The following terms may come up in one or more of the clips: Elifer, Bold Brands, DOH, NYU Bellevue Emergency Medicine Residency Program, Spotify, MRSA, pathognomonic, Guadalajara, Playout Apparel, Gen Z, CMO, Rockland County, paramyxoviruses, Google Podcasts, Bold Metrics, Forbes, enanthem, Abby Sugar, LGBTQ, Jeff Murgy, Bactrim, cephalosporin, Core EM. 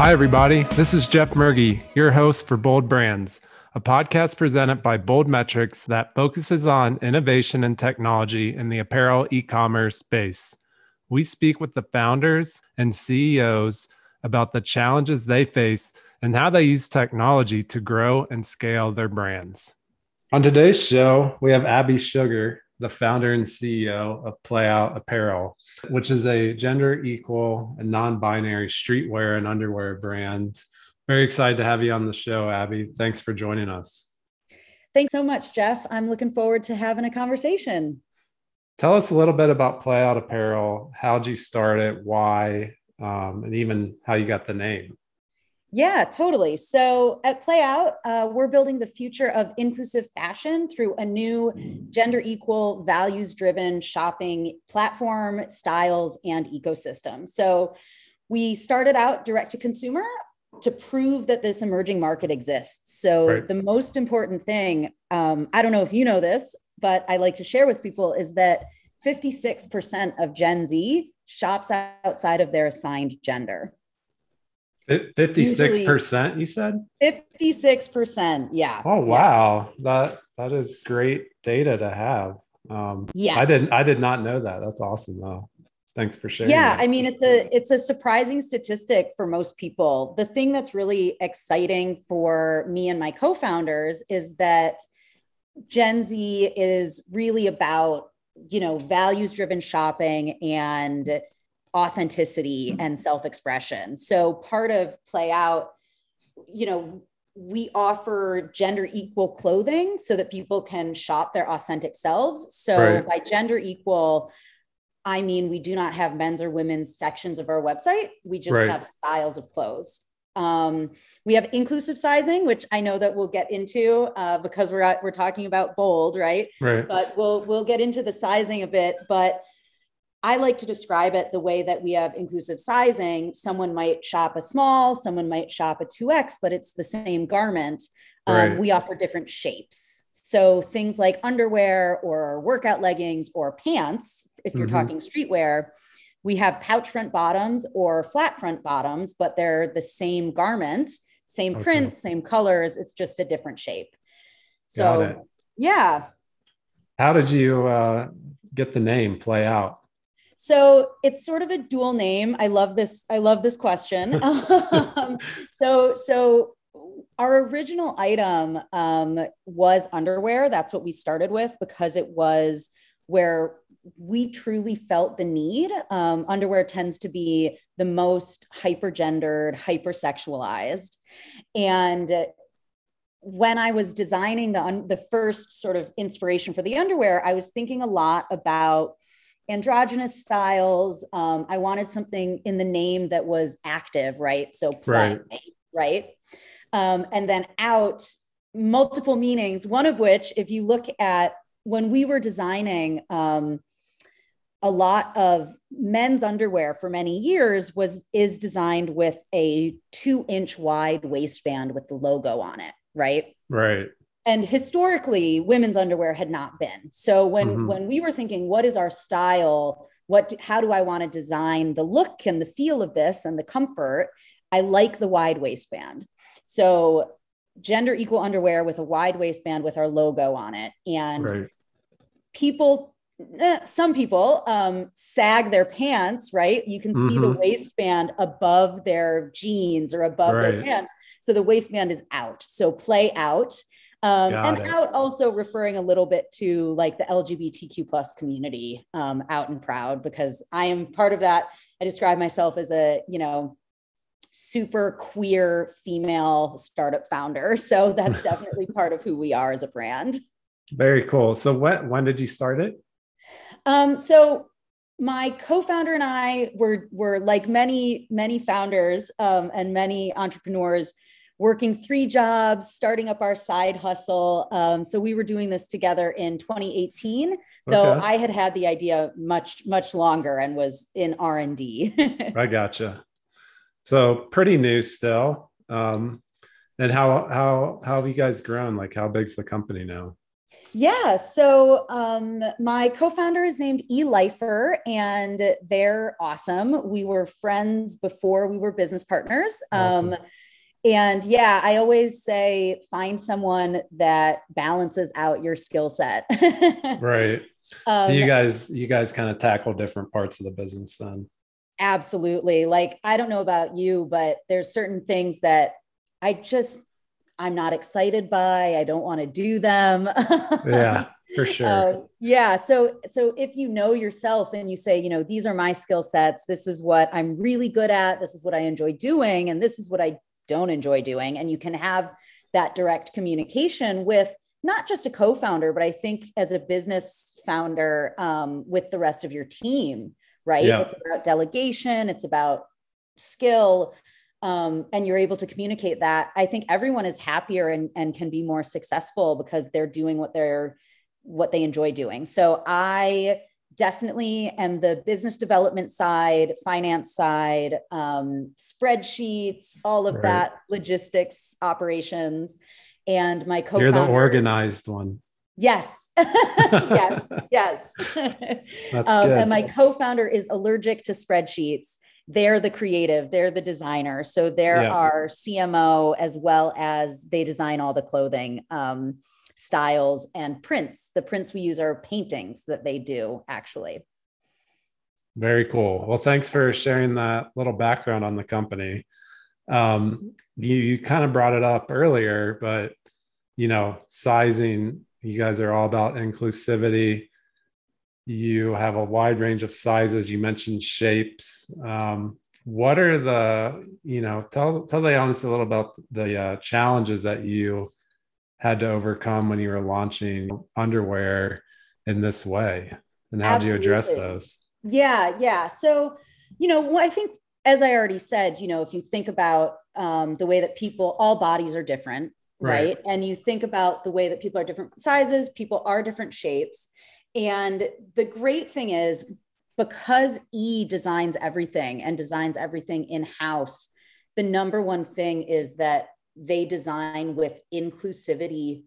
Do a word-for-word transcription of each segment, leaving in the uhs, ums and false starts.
Hi, everybody. This is Jeff Murgy, your host for Bold Brands, a podcast presented by Bold Metrics that focuses on innovation and technology in the apparel e-commerce space. We speak with the founders and C E Os about the challenges they face and how they use technology to grow and scale their brands. On today's show, we have Abby Sugar, the founder and C E O of Playout Apparel, which is a gender equal and non-binary streetwear and underwear brand. Very excited to have you on the show, Abby. Thanks for joining us. Thanks so much, Jeff. I'm looking forward to having a conversation. Tell us a little bit about Playout Apparel. How'd you start it? Why? Um, and even how you got the name. Yeah, totally. So at Playout, uh, we're building the future of inclusive fashion through a new gender equal, values driven shopping platform, styles, and ecosystem. So we started out direct to consumer to prove that this emerging market exists. So right. The most important thing, um, I don't know if you know this, but I like to share with people is that fifty-six percent of Gen Z shops outside of their assigned gender. fifty-six percent, you said? fifty-six percent, yeah. Oh, wow. Yeah. That that is great data to have. Um yes. I didn't I did not know that. That's awesome though. Thanks for sharing. Yeah, that. I mean it's a it's a surprising statistic for most people. The thing that's really exciting for me and my co-founders is that Gen Z is really about, you know, values-driven shopping and authenticity and self-expression. So part of Playout, you know, we offer gender equal clothing so that people can shop their authentic selves. So right. By gender equal, I mean, we do not have men's or women's sections of our website. We just right. have styles of clothes. Um, we have inclusive sizing, which I know that we'll get into uh, because we're we're talking about bold, right? Right. But we'll we'll get into the sizing a bit. But I like to describe it the way that we have inclusive sizing. Someone might shop a small, someone might shop a two X, but it's the same garment. Um, right. We offer different shapes. So things like underwear or workout leggings or pants, if you're mm-hmm. talking streetwear, we have pouch front bottoms or flat front bottoms, but they're the same garment, same okay. prints, same colors. It's just a different shape. So yeah. How did you uh, get the name Playout? So it's sort of a dual name. I love this. I love this question. um, so, so our original item um, was underwear. That's what we started with because it was where we truly felt the need. Um, underwear tends to be the most hyper-gendered, hyper-sexualized. And when I was designing the un- the first sort of inspiration for the underwear, I was thinking a lot about androgynous styles. Um, I wanted something in the name that was active, right? So play, right? right? Um, and then out, multiple meanings, one of which, if you look at when we were designing um, a lot of men's underwear for many years was is designed with a two inch wide waistband with the logo on it, right? Right. And historically, women's underwear had not been. So when, mm-hmm. when we were thinking, what is our style? What, how do I want to design the look and the feel of this and the comfort? I like the wide waistband. So gender equal underwear with a wide waistband with our logo on it. And right. people, eh, some people um, sag their pants, right? You can mm-hmm. see the waistband above their jeans or above right. their pants. So the waistband is out. So play out. Um, and it. Out also referring a little bit to like the L G B T Q plus community, um, out and proud, because I am part of that. I describe myself as a, you know, super queer female startup founder. So that's definitely part of who we are as a brand. Very cool. So what, when did you start it? Um, so my co-founder and I were, were like many, many founders, um, and many entrepreneurs, working three jobs, starting up our side hustle. Um, so we were doing this together in twenty eighteen, okay. though I had had the idea much, much longer and was in R and D. I gotcha. So pretty new still. Um, and how, how, how have you guys grown? Like how big's the company now? Yeah. So um, my co-founder is named Elifer, and they're awesome. We were friends before we were business partners. Awesome. Um, and yeah, I always say, find someone that balances out your skill set. Right. Um, so you guys, you guys kind of tackle different parts of the business then. Absolutely. Like, I don't know about you, but there's certain things that I just, I'm not excited by, I don't want to do them. Yeah, for sure. Uh, yeah. So, so if you know yourself and you say, you know, these are my skill sets, this is what I'm really good at, this is what I enjoy doing, and this is what I don't enjoy doing. And you can have that direct communication with not just a co-founder, but I think as a business founder, um, with the rest of your team, right? Yeah. It's about delegation. It's about skill. Um, and you're able to communicate that. I think everyone is happier and, and can be more successful because they're doing what they're, what they enjoy doing. So I definitely am the business development side, finance side, um, spreadsheets, all of right. that, logistics, operations, and my co-founder. You're the organized one. Yes. yes. Yes. That's um, good. And my co-founder is allergic to spreadsheets. They're the creative, they're the designer. So they're yeah. our C M O, as well as they design all the clothing um, styles and prints. The prints we use are paintings that they do, actually. Very cool. Well, thanks for sharing that little background on the company. Um, you, you kind of brought it up earlier, but, you know, sizing, you guys are all about inclusivity. You have a wide range of sizes. You mentioned shapes. Um, what are the, you know, tell, tell the audience a little about the uh, challenges that you had to overcome when you were launching underwear in this way, and how Absolutely. Do you address those? Yeah. Yeah. So, you know, I think, as I already said, you know, if you think about um, the way that people, all bodies are different, right? right? And you think about the way that people are different sizes, people are different shapes. And the great thing is, because E designs everything and designs everything in-house, the number one thing is that they design with inclusivity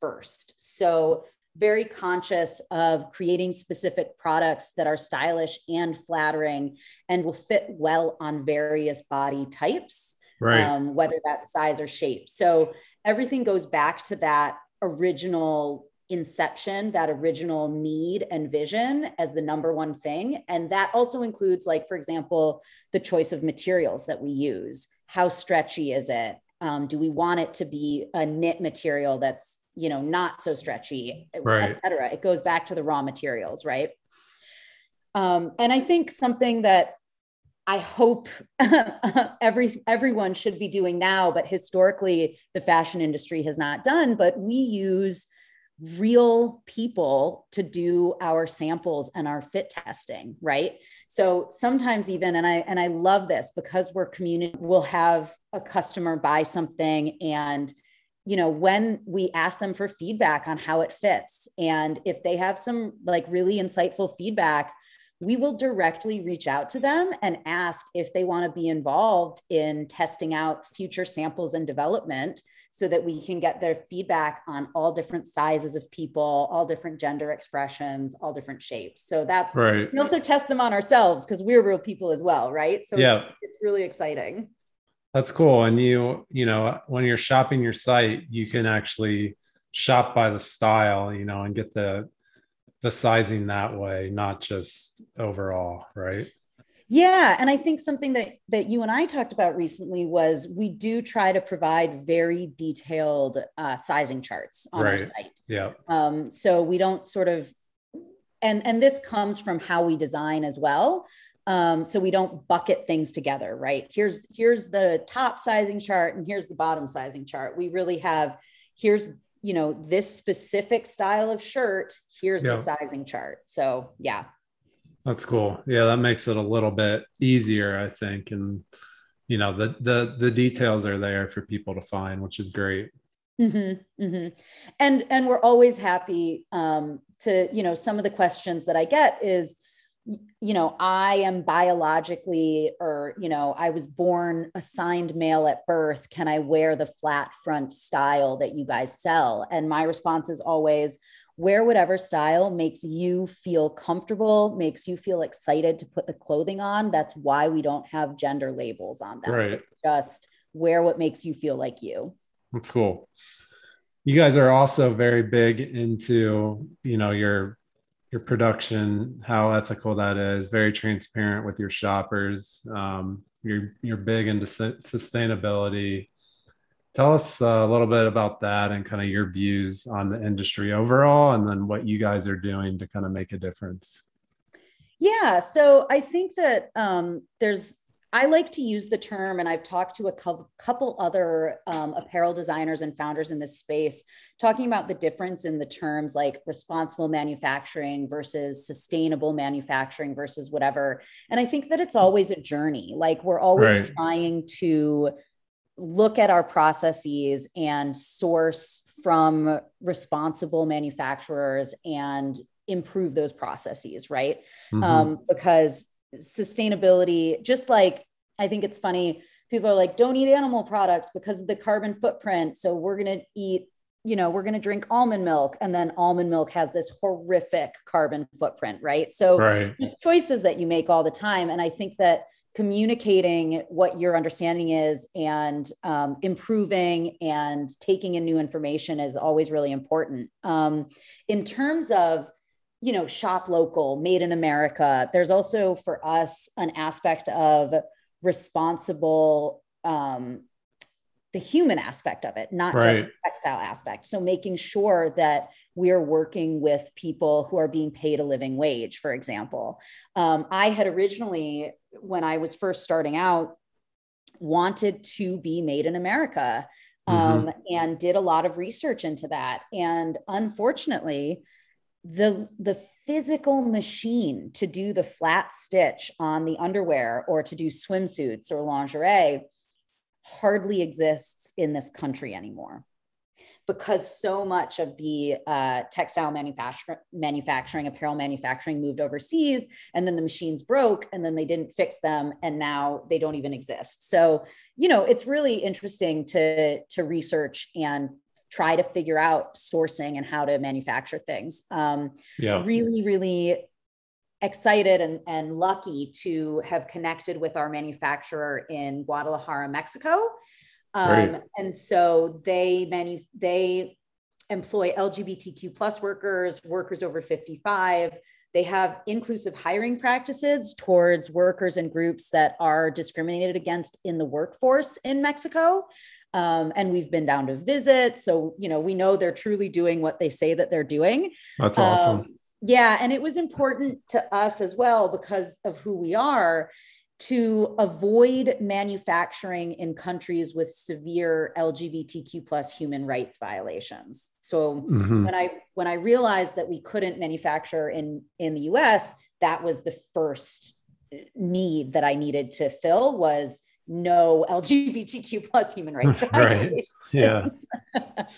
first. So very conscious of creating specific products that are stylish and flattering and will fit well on various body types, right. um, whether that's size or shape. So everything goes back to that original inception, that original need and vision as the number one thing. And that also includes, like, for example, the choice of materials that we use. How stretchy is it? Um, do we want it to be a knit material that's, you know, not so stretchy, right. et cetera? It goes back to the raw materials, right? Um, and I think something that I hope every everyone should be doing now, but historically the fashion industry has not done, but we use real people to do our samples and our fit testing, right? So sometimes even, and I and I love this because we're community, we'll have a customer buy something, and you know, when we ask them for feedback on how it fits, and if they have some like really insightful feedback, we will directly reach out to them and ask if they want to be involved in testing out future samples and development, so that we can get their feedback on all different sizes of people, all different gender expressions, all different shapes. So that's, right. we also test them on ourselves because we're real people as well, right? So yeah. it's, it's really exciting. That's cool. And you, you know, when you're shopping your site, you can actually shop by the style, you know, and get the, the sizing that way, not just overall, right? Yeah. And I think something that, that you and I talked about recently was we do try to provide very detailed uh, sizing charts on right. our site. Yeah. Um, so we don't sort of, and, and this comes from how we design as well. Um, so we don't bucket things together, right? Here's, here's the top sizing chart and here's the bottom sizing chart. We really have, here's, you know, this specific style of shirt, here's yeah. the sizing chart. So yeah. That's cool. Yeah, that makes it a little bit easier, I think. And, you know, the the the details are there for people to find, which is great. Mm-hmm, mm-hmm. And and we're always happy um, to, you know, some of the questions that I get is, you know, I am biologically, or, you know, I was born assigned male at birth. Can I wear the flat front style that you guys sell? And my response is always, wear whatever style makes you feel comfortable, makes you feel excited to put the clothing on. That's why we don't have gender labels on them. Right. Just wear what makes you feel like you. That's cool. You guys are also very big into, you know, your your production, how ethical that is, very transparent with your shoppers. Um, you're, you're big into su- sustainability. Tell us a little bit about that and kind of your views on the industry overall, and then what you guys are doing to kind of make a difference. Yeah. So I think that um, there's, I like to use the term, and I've talked to a couple other um, apparel designers and founders in this space, talking about the difference in the terms like responsible manufacturing versus sustainable manufacturing versus whatever. And I think that it's always a journey. Like we're always right. trying to look at our processes and source from responsible manufacturers and improve those processes, right? Mm-hmm. Um, because sustainability, just like, I think it's funny, people are like, don't eat animal products because of the carbon footprint. So we're going to eat, you know, we're going to drink almond milk. And then almond milk has this horrific carbon footprint, right? So right. there's choices that you make all the time. And I think that communicating what your understanding is and um, improving and taking in new information is always really important. Um, in terms of, you know, shop local, made in America, there's also for us an aspect of responsible, um, the human aspect of it, not right. just the textile aspect. So making sure that we're working with people who are being paid a living wage, for example. Um, I had originally, when I was first starting out, wanted to be made in America, um, mm-hmm. and did a lot of research into that. And unfortunately, the the physical machine to do the flat stitch on the underwear or to do swimsuits or lingerie hardly exists in this country anymore, because so much of the uh, textile manufacture, manufacturing, apparel manufacturing moved overseas, and then the machines broke, and then they didn't fix them, and now they don't even exist. So, you know, it's really interesting to to research and try to figure out sourcing and how to manufacture things. Um, yeah. Really, really excited and, and lucky to have connected with our manufacturer in Guadalajara, Mexico. Um, right. And so they manu- they employ L G B T Q plus workers, workers over fifty-five. They have inclusive hiring practices towards workers and groups that are discriminated against in the workforce in Mexico. Um, and we've been down to visit. So, you know, we know they're truly doing what they say that they're doing. That's awesome. Um, yeah. And it was important to us as well, because of who we are, to avoid manufacturing in countries with severe L G B T Q plus human rights violations. So mm-hmm. when I, when I realized that we couldn't manufacture in, in the U S, that was the first need that I needed to fill, was no L G B T Q plus human rights. Right. Yeah. Well,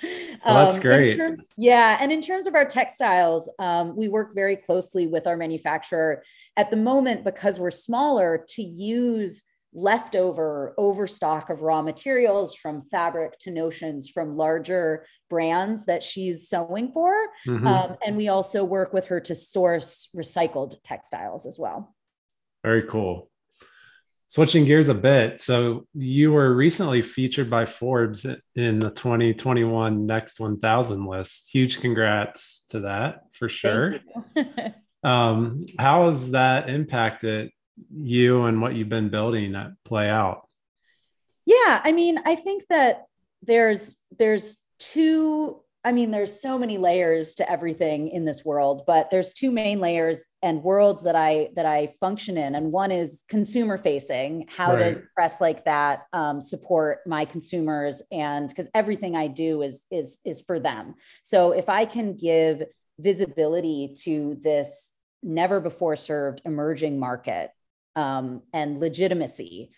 that's great. Um, in terms, yeah. And in terms of our textiles, um, we work very closely with our manufacturer at the moment, because we're smaller, to use leftover overstock of raw materials from fabric to notions from larger brands that she's sewing for. Mm-hmm. Um, and we also work with her to source recycled textiles as well. Very cool. Switching gears a bit, so you were recently featured by Forbes in the twenty twenty-one Next one thousand list. Huge congrats to that, for sure. um, how has that impacted you and what you've been building at Playout? Yeah, I mean, I think that there's there's two, I mean, there's so many layers to everything in this world, but there's two main layers and worlds that I that I function in. And one is consumer facing. How right. does press like that um, support my consumers? And because everything I do is is is for them. So if I can give visibility to this never before served emerging market um, and legitimacy,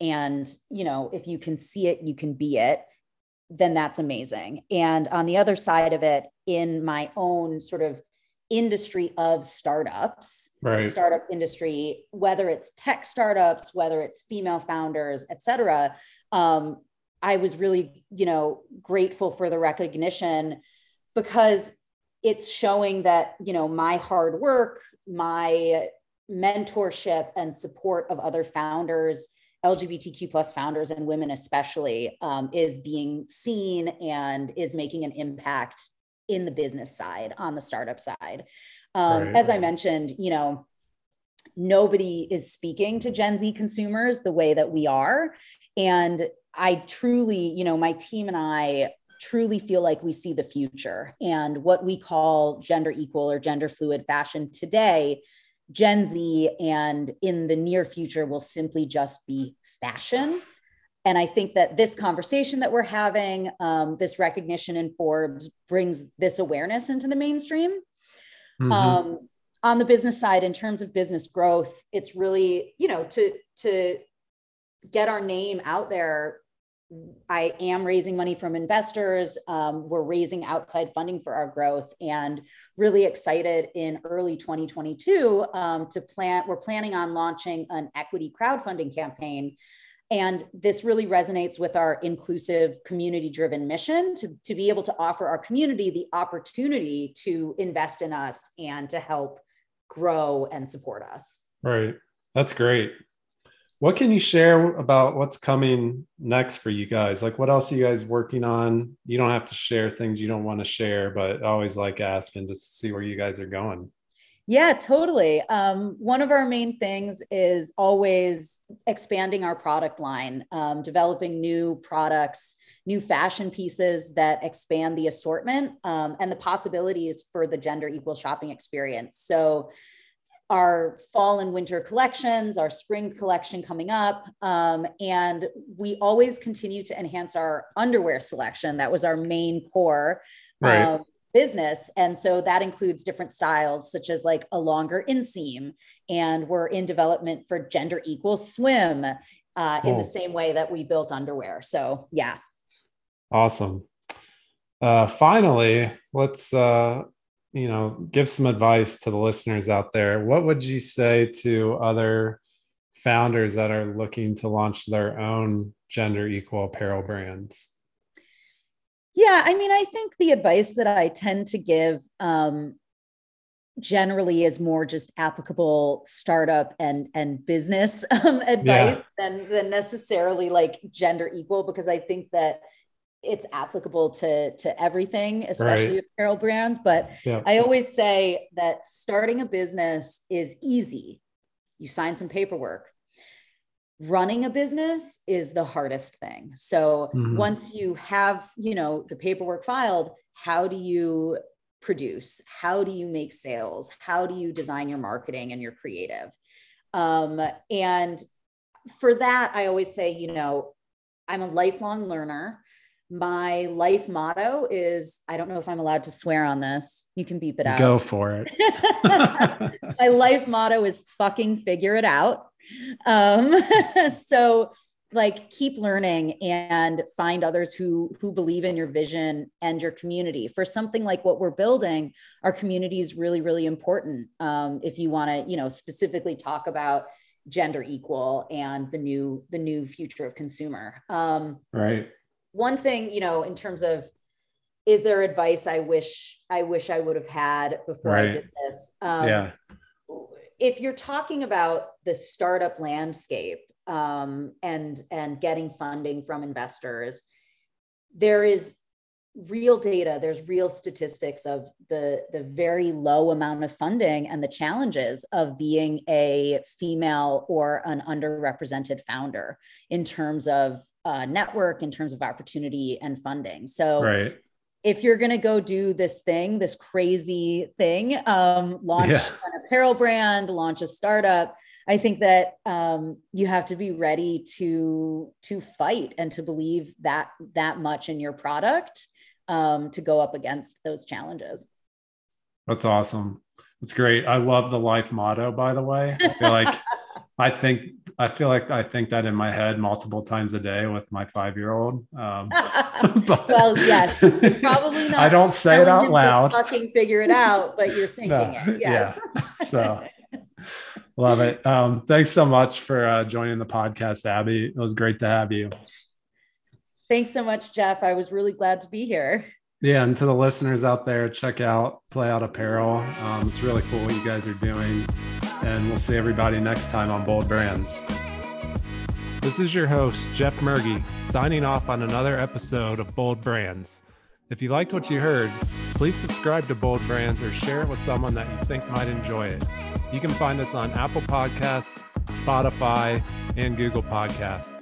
and, you know, if you can see it, you can be it, then that's amazing. And on the other side of it, in my own sort of industry of startups, right. startup industry, whether it's tech startups, whether it's female founders, et cetera. Um, I was really, you know, grateful for the recognition, because it's showing that, you know, my hard work, my mentorship and support of other founders, L G B T Q plus founders and women especially, um, is being seen and is making an impact in the business side, on the startup side. Um, right. As I mentioned, you know, nobody is speaking to Gen Z consumers the way that we are. And I truly, you know, my team and I truly feel like we see the future, and what we call gender equal or gender fluid fashion today, Gen Z and in the near future will simply just be fashion. And I think that this conversation that we're having, um, this recognition in Forbes brings this awareness into the mainstream. Mm-hmm. Um, on the business side, in terms of business growth, it's really, you know, to, to get our name out there. I am raising money from investors. Um, we're raising outside funding for our growth, and really excited in early twenty twenty-two um, to plan. We're planning on launching an equity crowdfunding campaign. And this really resonates with our inclusive, community-driven mission to, to be able to offer our community the opportunity to invest in us and to help grow and support us. Right. That's great. What can you share about what's coming next for you guys? Like, what else are you guys working on? You don't have to share things you don't want to share, but I always like asking just to see where you guys are going. Yeah, totally. Um, one of our main things is always expanding our product line, um, developing new products, new fashion pieces that expand the assortment, um, and the possibilities for the gender equal shopping experience. So our fall and winter collections, our spring collection coming up. Um, and we always continue to enhance our underwear selection. That was our main core right. um, business. And so that includes different styles, such as like a longer inseam. And we're in development for gender equal swim uh, cool. in the same way that we built underwear. So yeah. Awesome. Uh, finally, let's, uh, you know, give some advice to the listeners out there. What would you say to other founders that are looking to launch their own gender equal apparel brands? Yeah, I mean, I think the advice that I tend to give um, generally is more just applicable startup and and business um, advice yeah. than than necessarily like gender equal, because I think that it's applicable to, to everything, especially right. apparel brands. But yeah. I always say that starting a business is easy. You sign some paperwork. Running a business is the hardest thing. So mm-hmm. once you have, you know, the paperwork filed, how do you produce? How do you make sales? How do you design your marketing and your creative? Um, and for that, I always say, you know, I'm a lifelong learner. My life motto is, I don't know if I'm allowed to swear on this. You can beep it out. Go for it. My life motto is fucking figure it out. Um, so like keep learning and find others who, who believe in your vision and your community. For something like what we're building, our community is really, really important. Um, if you want to, you know, specifically talk about gender equal and the new, the new future of consumer. Um, right. One thing, you know, in terms of, is there advice I wish I wish I would have had before right. I did this? Um, yeah. If you're talking about the startup landscape um, and, and getting funding from investors, there is real data, there's real statistics of the, the very low amount of funding and the challenges of being a female or an underrepresented founder in terms of Uh, network, in terms of opportunity and funding. So right. if you're going to go do this thing, this crazy thing, um, launch yeah. an apparel brand, launch a startup, I think that um, you have to be ready to, to fight and to believe that, that much in your product um, to go up against those challenges. That's awesome. That's great. I love the life motto, by the way. I feel like I think, I feel like I think that in my head multiple times a day with my five-year-old. Um, but well, yes, probably not. I don't say it out loud. Fucking figure it out, but you're thinking no, it. Yes. Yeah. So love it. Um, thanks so much for uh, joining the podcast, Abby. It was great to have you. Thanks so much, Jeff. I was really glad to be here. Yeah. And to the listeners out there, check out Playout Apparel. Um, it's really cool what you guys are doing. And we'll see everybody next time on Bold Brands. This is your host, Jeff Murgy, signing off on another episode of Bold Brands. If you liked what you heard, please subscribe to Bold Brands or share it with someone that you think might enjoy it. You can find us on Apple Podcasts, Spotify, and Google Podcasts.